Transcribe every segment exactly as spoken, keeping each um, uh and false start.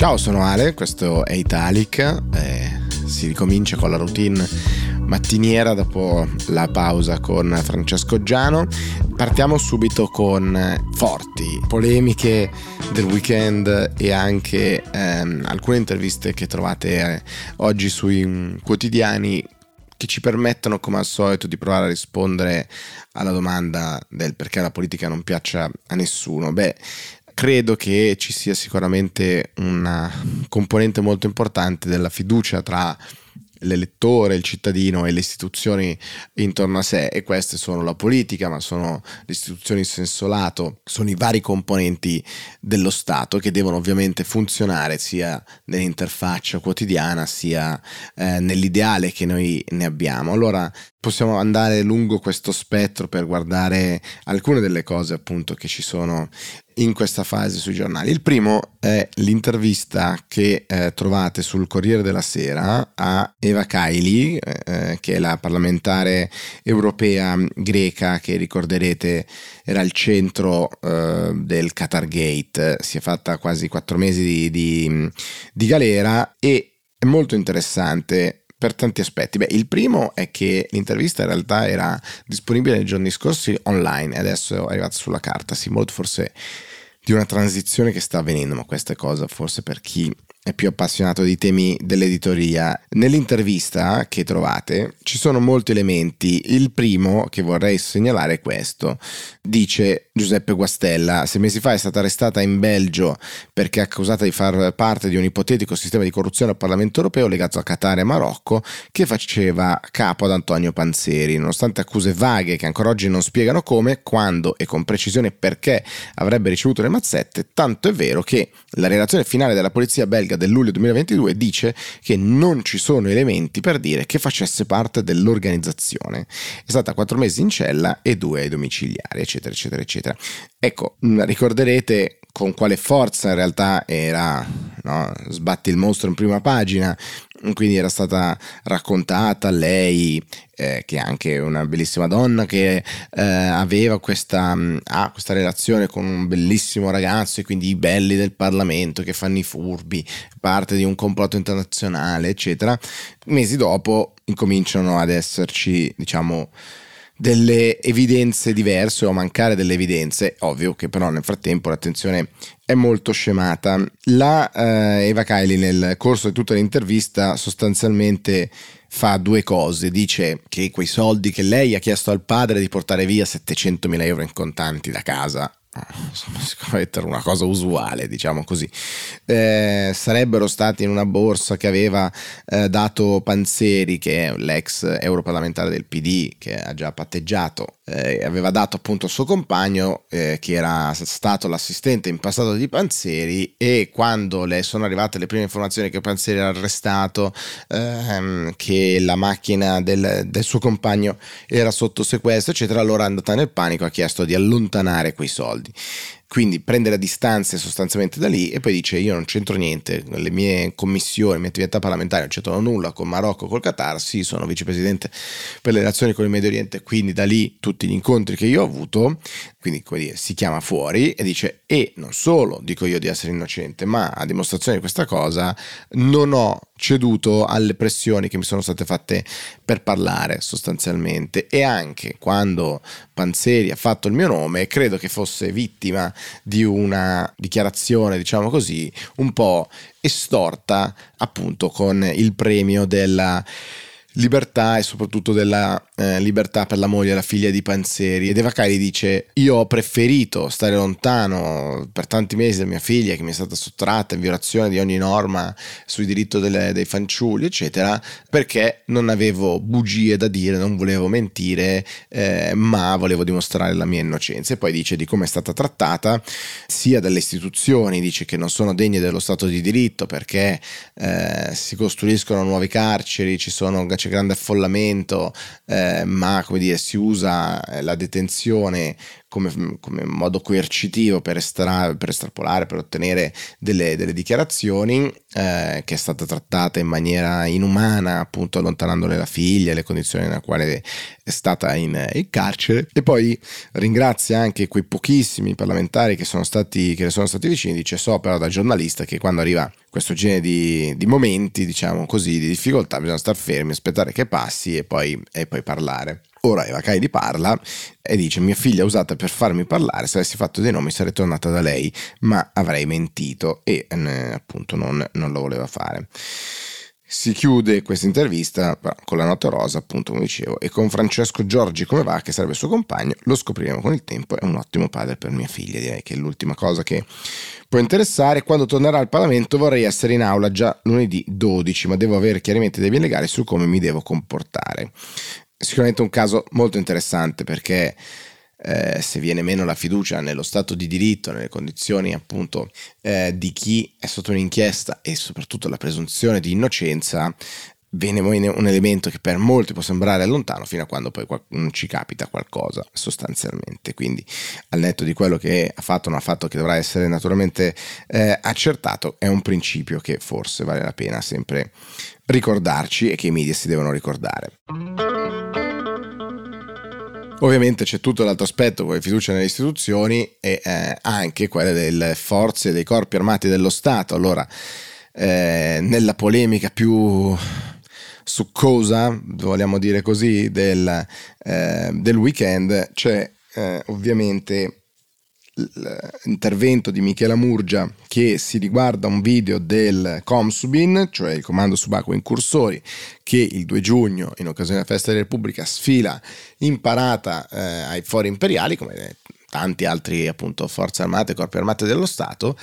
Ciao, sono Ale, questo è Italic, eh, si ricomincia con la routine mattiniera dopo la pausa con Francesco Giano. Partiamo subito con forti polemiche del weekend e anche ehm, alcune interviste che trovate oggi sui quotidiani che ci permettono, come al solito, di provare a rispondere alla domanda del perché la politica non piaccia a nessuno. Beh, credo che ci sia sicuramente una componente molto importante della fiducia tra l'elettore, il cittadino e le istituzioni intorno a sé, e queste sono la politica, ma sono le istituzioni in senso lato, sono i vari componenti dello Stato che devono ovviamente funzionare sia nell'interfaccia quotidiana sia eh, nell'ideale che noi ne abbiamo. Allora possiamo andare lungo questo spettro per guardare alcune delle cose appunto che ci sono in questa fase sui giornali. Il primo è l'intervista che eh, trovate sul Corriere della Sera a Eva Kaili, eh, che è la parlamentare europea greca che ricorderete era al centro eh, del Qatargate. Si è fatta quasi quattro mesi di, di, di galera e è molto interessante per tanti aspetti. Beh, il primo è che l'intervista in realtà era disponibile nei giorni scorsi online e adesso è arrivata sulla carta, simbolo forse di una transizione che sta avvenendo, ma questa è cosa forse per chi è più appassionato di temi dell'editoria. Nell'intervista che trovate ci sono molti elementi. Il primo che vorrei segnalare è questo. Dice Giuseppe Guastella: sei mesi fa è stata arrestata in Belgio perché accusata di far parte di un ipotetico sistema di corruzione al Parlamento europeo legato a Qatar e Marocco, che faceva capo ad Antonio Panzeri. Nonostante accuse vaghe che ancora oggi non spiegano come, quando e con precisione perché avrebbe ricevuto le mazzette, tanto è vero che la relazione finale della polizia belga del luglio duemilaventidue dice che non ci sono elementi per dire che facesse parte dell'organizzazione. È stata quattro mesi in cella e due ai domiciliari, eccetera, eccetera, eccetera. Ecco, ricorderete con quale forza in realtà era, no? Sbatti il mostro in prima pagina. Quindi era stata raccontata lei, eh, che è anche una bellissima donna, che eh, aveva questa, ah, questa relazione con un bellissimo ragazzo, e quindi i belli del Parlamento che fanno i furbi, parte di un complotto internazionale, eccetera. Mesi dopo incominciano ad esserci, diciamo, delle evidenze diverse o mancare delle evidenze. Ovvio che però nel frattempo l'attenzione è molto scemata. La eh, Eva Kaili nel corso di tutta l'intervista sostanzialmente fa due cose. Dice che quei soldi che lei ha chiesto al padre di portare via, settecentomila euro in contanti da casa, sicuramente era una cosa usuale, diciamo così, eh, sarebbero stati in una borsa che aveva eh, dato Panzeri, che è l'ex europarlamentare del P D che ha già patteggiato, eh, aveva dato appunto al suo compagno, eh, che era stato l'assistente in passato di Panzeri, e quando le sono arrivate le prime informazioni che Panzeri era arrestato, ehm, che la macchina del, del suo compagno era sotto sequestro, eccetera, allora è andata nel panico, ha chiesto di allontanare quei soldi. Quindi prende la distanza sostanzialmente da lì e poi dice: io non c'entro niente, le mie commissioni, le mie attività parlamentari non c'entrano nulla con Marocco, col Qatar. Sì, sono vicepresidente per le relazioni con il Medio Oriente, quindi da lì tutti gli incontri che io ho avuto. Quindi, come dire, si chiama fuori e dice: e non solo dico io di essere innocente, ma a dimostrazione di questa cosa non ho ceduto alle pressioni che mi sono state fatte per parlare, sostanzialmente. E anche quando Panzeri ha fatto il mio nome, credo che fosse vittima di una dichiarazione, diciamo così, un po' estorta, appunto con il premio della libertà e soprattutto della eh, libertà per la moglie e la figlia di Panzeri. Ed Eva Kaili dice: io ho preferito stare lontano per tanti mesi da mia figlia, che mi è stata sottratta in violazione di ogni norma sui diritti delle, dei fanciulli, eccetera, perché non avevo bugie da dire, non volevo mentire, eh, ma volevo dimostrare la mia innocenza. E poi dice di come è stata trattata sia dalle istituzioni, dice che non sono degne dello Stato di diritto perché eh, si costruiscono nuove carceri, ci sono c'è grande affollamento, eh, ma come dire si usa la detenzione come, come modo coercitivo per, estra, per estrapolare, per ottenere delle, delle dichiarazioni, eh, che è stata trattata in maniera inumana, appunto allontanandole la figlia, le condizioni nella quale è stata in, in carcere. E poi ringrazia anche quei pochissimi parlamentari che sono stati, che le sono stati vicini. Dice: so però da giornalista che quando arriva questo genere di, di momenti, diciamo così, di difficoltà, bisogna star fermi, aspettare che passi e poi, e poi parlare. Ora Eva Kaili parla e dice: mia figlia è usata per farmi parlare, se avessi fatto dei nomi sarei tornata da lei, ma avrei mentito e eh, appunto non, non lo voleva fare. Si chiude questa intervista con la nota rosa, appunto, come dicevo, e con Francesco Giorgi come va, che sarebbe il suo compagno. Lo scopriremo con il tempo, è un ottimo padre per mia figlia, direi che è l'ultima cosa che può interessare. Quando tornerà al Parlamento vorrei essere in aula già lunedì dodici, ma devo avere chiaramente dei miei legali su come mi devo comportare. Sicuramente un caso molto interessante, perché eh, se viene meno la fiducia nello Stato di diritto, nelle condizioni appunto eh, di chi è sotto un'inchiesta e soprattutto la presunzione di innocenza, viene un elemento che per molti può sembrare lontano fino a quando poi non ci capita qualcosa sostanzialmente. Quindi, al netto di quello che ha fatto o non ha fatto, che dovrà essere naturalmente eh, accertato, è un principio che forse vale la pena sempre ricordarci e che i media si devono ricordare. Ovviamente c'è tutto l'altro aspetto, come fiducia nelle istituzioni e eh, anche quella delle forze, dei corpi armati dello Stato. Allora, eh, nella polemica più succosa, vogliamo dire così, del, eh, del weekend, c'è eh, ovviamente l'intervento di Michela Murgia che si riguarda un video del Comsubin, cioè il comando subacqueo incursori, che il due giugno, in occasione della festa della Repubblica, sfila in parata eh, ai fori imperiali, come tanti altri appunto forze armate, corpi armate dello Stato,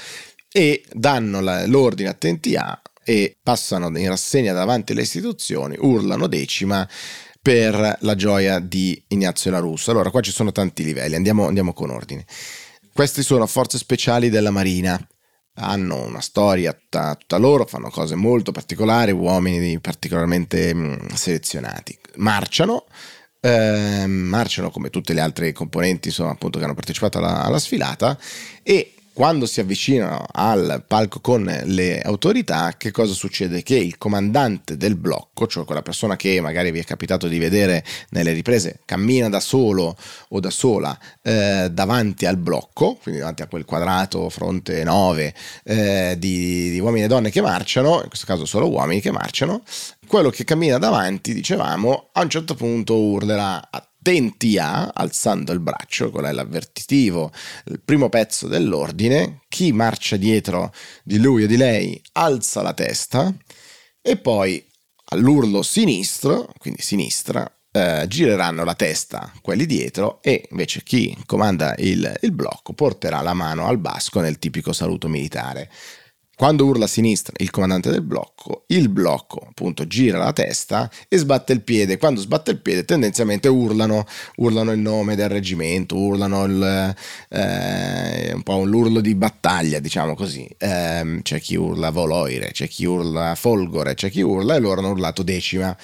e danno la, l'ordine attenti a, e passano in rassegna davanti alle istituzioni, urlano Decima per la gioia di Ignazio La Russa. Allora, qua ci sono tanti livelli, andiamo, andiamo con ordine. Questi sono forze speciali della Marina, hanno una storia tutta, tutta loro, fanno cose molto particolari, uomini particolarmente mh, selezionati. Marciano, eh, marciano come tutte le altre componenti, insomma, appunto, che hanno partecipato alla, alla sfilata, e quando si avvicinano al palco con le autorità, che cosa succede? Che il comandante del blocco, cioè quella persona che magari vi è capitato di vedere nelle riprese, cammina da solo o da sola eh, davanti al blocco, quindi davanti a quel quadrato fronte nove eh, di, di uomini e donne che marciano, in questo caso solo uomini che marciano, quello che cammina davanti, dicevamo, a un certo punto urlerà a attenti a, alzando il braccio, quello è l'avvertitivo, il primo pezzo dell'ordine. Chi marcia dietro di lui o di lei alza la testa e poi all'urlo sinistro, quindi sinistra, eh, gireranno la testa quelli dietro, e invece chi comanda il, il blocco porterà la mano al basco nel tipico saluto militare. Quando urla a sinistra il comandante del blocco, il blocco appunto gira la testa e sbatte il piede. Quando sbatte il piede tendenzialmente urlano, urlano il nome del reggimento, urlano il, eh, un po' l'urlo di battaglia, diciamo così. Eh, c'è chi urla Voloire, c'è chi urla Folgore, c'è chi urla, e loro hanno urlato Decima.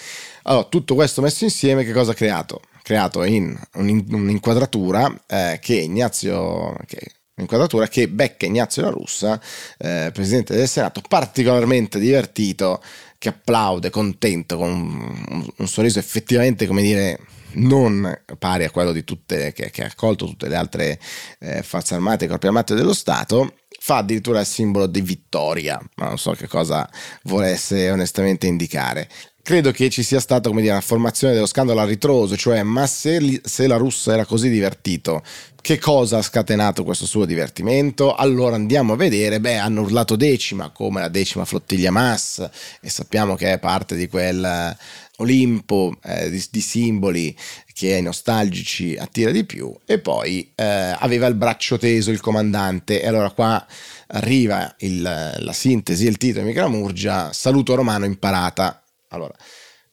Allora, tutto questo messo insieme che cosa ha creato? Creato in un'inquadratura eh, che Ignazio... Che, Inquadratura che becca Ignazio La Russa, eh, presidente del Senato, particolarmente divertito, che applaude, contento, con un, un sorriso effettivamente, come dire, non pari a quello di tutte, che, che ha accolto tutte le altre eh, forze armate e corpi armati dello Stato. Fa addirittura il simbolo di vittoria, ma non so che cosa volesse onestamente indicare. Credo che ci sia stata, come dire, una formazione dello scandalo a ritroso, cioè ma se, se La Russa era così divertito, che cosa ha scatenato questo suo divertimento? Allora andiamo a vedere. Beh, hanno urlato Decima, come la decima flottiglia M A S, e sappiamo che è parte di quel Olimpo eh, di, di simboli che ai nostalgici attira di più. E poi eh, aveva il braccio teso il comandante, e allora qua arriva il, la sintesi, il titolo di Michela Murgia: saluto romano in parata. Allora,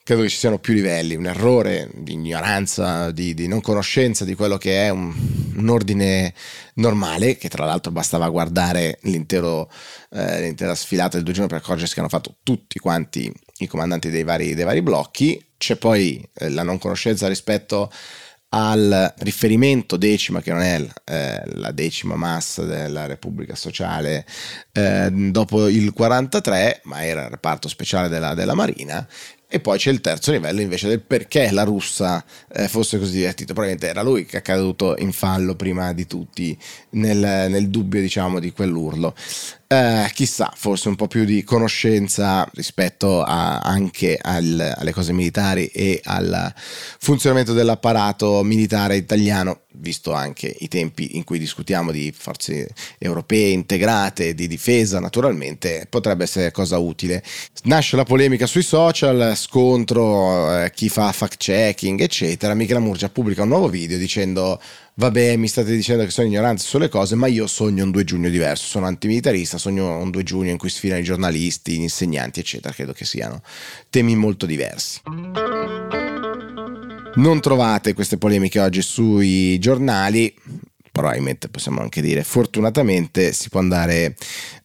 credo che ci siano più livelli, un errore di ignoranza, di, di non conoscenza di quello che è un, un ordine normale, che tra l'altro bastava guardare l'intero, eh, l'intera sfilata del due giorni per accorgersi che hanno fatto tutti quanti i comandanti dei vari, dei vari blocchi. C'è poi eh, la non conoscenza rispetto al riferimento Decima, che non è eh, la decima massa della Repubblica Sociale eh, dopo il quarantatré, ma era il reparto speciale della, della Marina. E poi c'è il terzo livello invece del perché La Russa eh, fosse così divertito. Probabilmente era lui che è caduto in fallo prima di tutti nel, nel dubbio, diciamo, di quell'urlo. Eh, chissà, forse un po' più di conoscenza rispetto a, anche al, alle cose militari e al funzionamento dell'apparato militare italiano, visto anche i tempi in cui discutiamo di forze europee integrate, di difesa, naturalmente potrebbe essere cosa utile. Nasce la polemica sui social, scontro eh, chi fa fact checking eccetera. Michela Murgia pubblica un nuovo video dicendo: vabbè, mi state dicendo che sono ignorante sulle cose, ma io sogno un due giugno diverso, sono antimilitarista, sogno un due giugno in cui sfidano i giornalisti, gli insegnanti eccetera. Credo che siano temi molto diversi. Non trovate queste polemiche oggi sui giornali, probabilmente possiamo anche dire fortunatamente si può andare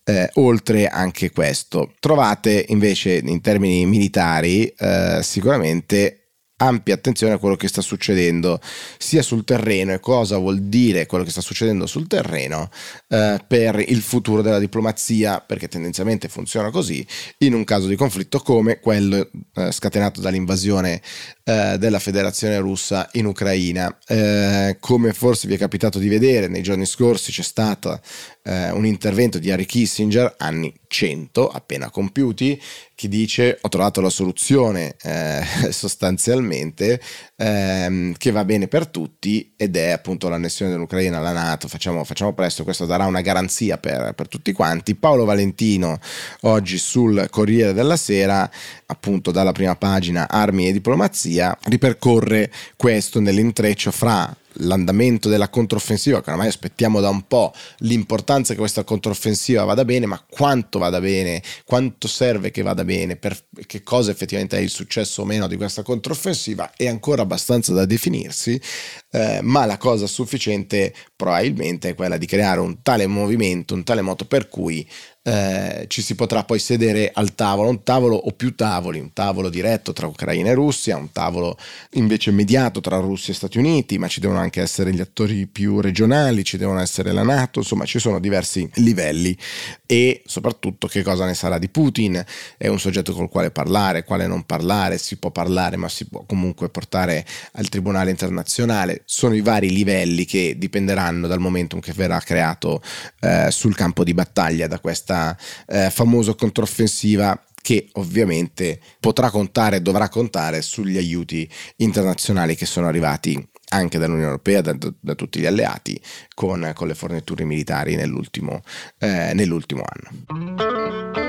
eh, oltre anche questo. Trovate invece in termini militari eh, sicuramente ampia attenzione a quello che sta succedendo sia sul terreno, e cosa vuol dire quello che sta succedendo sul terreno eh, per il futuro della diplomazia, perché tendenzialmente funziona così in un caso di conflitto come quello eh, scatenato dall'invasione eh, della Federazione Russa in Ucraina. Eh, come forse vi è capitato di vedere nei giorni scorsi, c'è stato eh, un intervento di Henry Kissinger, anni cento appena compiuti, che dice: ho trovato la soluzione eh, sostanzialmente ehm, che va bene per tutti, ed è appunto l'annessione dell'Ucraina alla NATO, facciamo, facciamo presto, questo darà una garanzia per, per tutti quanti. Paolo Valentino oggi sul Corriere della Sera, appunto dalla prima pagina, armi e diplomazia, ripercorre questo nell'intreccio fra l'andamento della controffensiva, che ormai aspettiamo da un po', l'importanza che questa controffensiva vada bene, ma quanto vada bene, quanto serve che vada bene, per che cosa effettivamente è il successo o meno di questa controffensiva, è ancora abbastanza da definirsi, eh, ma la cosa sufficiente probabilmente è quella di creare un tale movimento, un tale moto per cui Eh, ci si potrà poi sedere al tavolo, un tavolo o più tavoli, un tavolo diretto tra Ucraina e Russia, un tavolo invece mediato tra Russia e Stati Uniti, ma ci devono anche essere gli attori più regionali, ci devono essere la NATO, insomma ci sono diversi livelli. E soprattutto che cosa ne sarà di Putin? È un soggetto col quale parlare, quale non parlare, si può parlare ma si può comunque portare al tribunale internazionale. Sono i vari livelli che dipenderanno dal momentum che verrà creato eh, sul campo di battaglia da questa Eh, famosa controffensiva, che ovviamente potrà contare e dovrà contare sugli aiuti internazionali che sono arrivati anche dall'Unione Europea, da, da tutti gli alleati, con, con le forniture militari nell'ultimo, eh, nell'ultimo anno.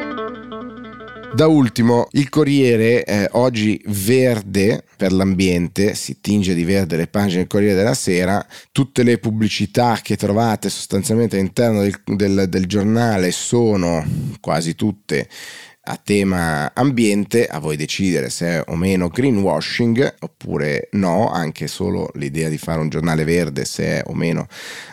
Da ultimo il Corriere, eh, oggi verde per l'ambiente, si tinge di verde le pagine del Corriere della Sera. Tutte le pubblicità che trovate sostanzialmente all'interno del, del, del giornale sono quasi tutte a tema ambiente, a voi decidere se è o meno greenwashing oppure no. Anche solo l'idea di fare un giornale verde, se è o meno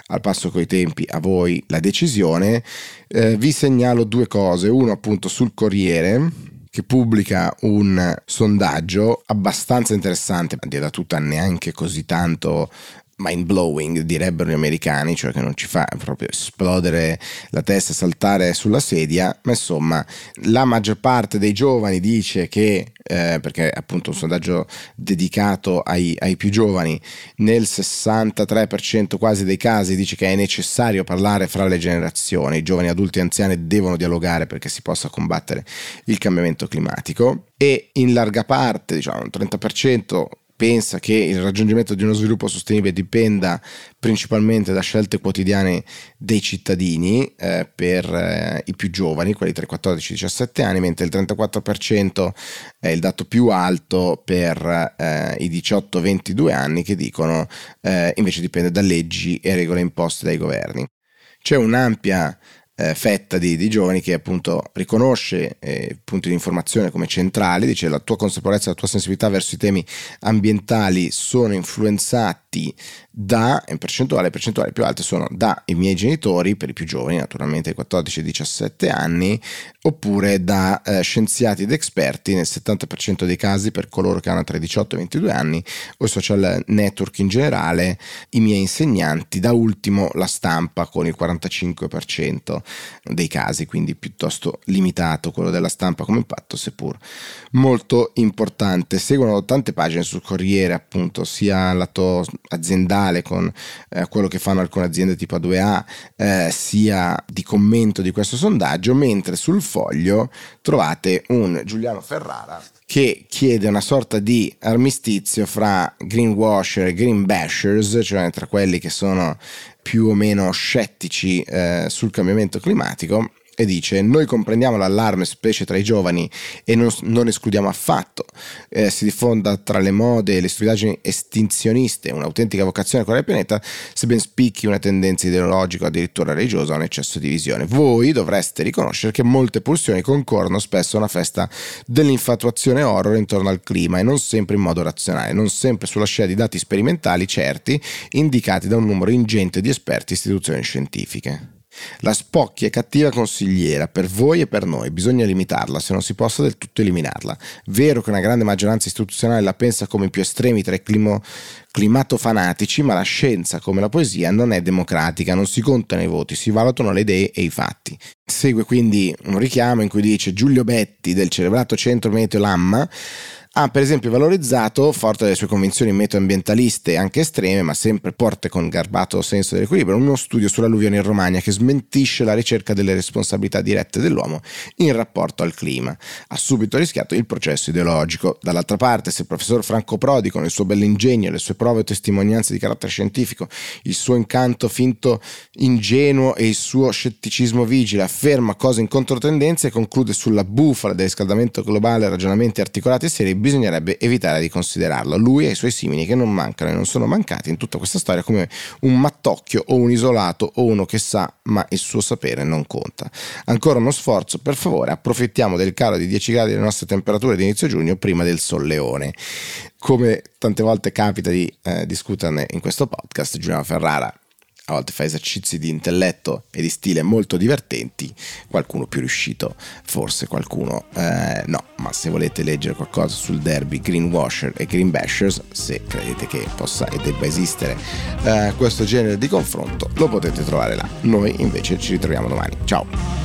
al passo coi tempi, a voi la decisione. Eh, vi segnalo due cose, uno appunto sul Corriere, che pubblica un sondaggio abbastanza interessante, a dirla tutta neanche così tanto mind blowing, direbbero gli americani, cioè che non ci fa proprio esplodere la testa e saltare sulla sedia, ma insomma la maggior parte dei giovani dice che, eh, perché è appunto un sondaggio dedicato ai, ai più giovani, nel sessantatré per cento quasi dei casi dice che è necessario parlare fra le generazioni, i giovani, adulti e anziani devono dialogare perché si possa combattere il cambiamento climatico, e in larga parte, diciamo un trenta per cento, pensa che il raggiungimento di uno sviluppo sostenibile dipenda principalmente da scelte quotidiane dei cittadini eh, per eh, i più giovani, quelli tra i quattordici e i diciassette anni, mentre il trentaquattro per cento è il dato più alto per eh, i diciotto a ventidue anni, che dicono eh, invece dipende da leggi e regole imposte dai governi. C'è un'ampia Eh, fetta di, di giovani che appunto riconosce eh, punti di informazione come centrali, dice: la tua consapevolezza, la tua sensibilità verso i temi ambientali sono influenzati da in percentuale, percentuali più alte sono dai miei genitori, per i più giovani naturalmente quattordici diciassette anni, oppure da eh, scienziati ed esperti nel settanta per cento dei casi per coloro che hanno tra i diciotto e i ventidue anni, o i social network in generale, i miei insegnanti, da ultimo la stampa con il quarantacinque per cento dei casi, quindi piuttosto limitato quello della stampa come impatto, seppur molto importante. Seguono tante pagine sul Corriere, appunto, sia lato aziendale con eh, quello che fanno alcune aziende tipo A due A, eh, sia di commento di questo sondaggio, mentre sul Foglio trovate un Giuliano Ferrara che chiede una sorta di armistizio fra greenwasher e green bashers, cioè tra quelli che sono più o meno scettici eh, sul cambiamento climatico, e dice: noi comprendiamo l'allarme specie tra i giovani e non, non escludiamo affatto eh, si diffonda tra le mode e le stupidaggini estinzioniste un'autentica vocazione a curare il pianeta, se ben spicchi una tendenza ideologica o addirittura religiosa, un eccesso di visione. Voi dovreste riconoscere che molte pulsioni concorrono spesso a una festa dell'infatuazione horror intorno al clima, e non sempre in modo razionale, non sempre sulla scia di dati sperimentali certi indicati da un numero ingente di esperti e istituzioni scientifiche. La spocchia è cattiva consigliera per voi e per noi, bisogna limitarla se non si possa del tutto eliminarla. Vero che una grande maggioranza istituzionale la pensa come i più estremi tra i climo, climatofanatici, ma la scienza, come la poesia, non è democratica, non si contano i voti, si valutano le idee e i fatti. Segue quindi un richiamo in cui dice: Giulio Betti del celebrato centro meteo Lamma ha per esempio valorizzato, forte delle sue convinzioni metoambientaliste anche estreme, ma sempre porte con garbato senso dell'equilibrio, uno studio sull'alluvione in Romagna che smentisce la ricerca delle responsabilità dirette dell'uomo in rapporto al clima. Ha subito rischiato il processo ideologico. Dall'altra parte, se il professor Franco Prodi, con il suo bell'ingegno, le sue prove e testimonianze di carattere scientifico, il suo incanto finto ingenuo e il suo scetticismo vigile, afferma cose in controtendenza e conclude sulla bufala del riscaldamento globale ragionamenti articolati e seri, bisognerebbe evitare di considerarlo, lui e i suoi simili, che non mancano e non sono mancati in tutta questa storia, come un mattocchio o un isolato o uno che sa ma il suo sapere non conta. Ancora uno sforzo, per favore, approfittiamo del calo di dieci gradi delle nostre temperature di inizio giugno prima del solleone. Come tante volte capita di eh, discuterne in questo podcast, Giuliano Ferrara a volte fa esercizi di intelletto e di stile molto divertenti, qualcuno più riuscito, forse qualcuno eh, no, ma se volete leggere qualcosa sul derby greenwasher e green bashers, se credete che possa e debba esistere eh, questo genere di confronto, lo potete trovare là. Noi invece ci ritroviamo domani, ciao!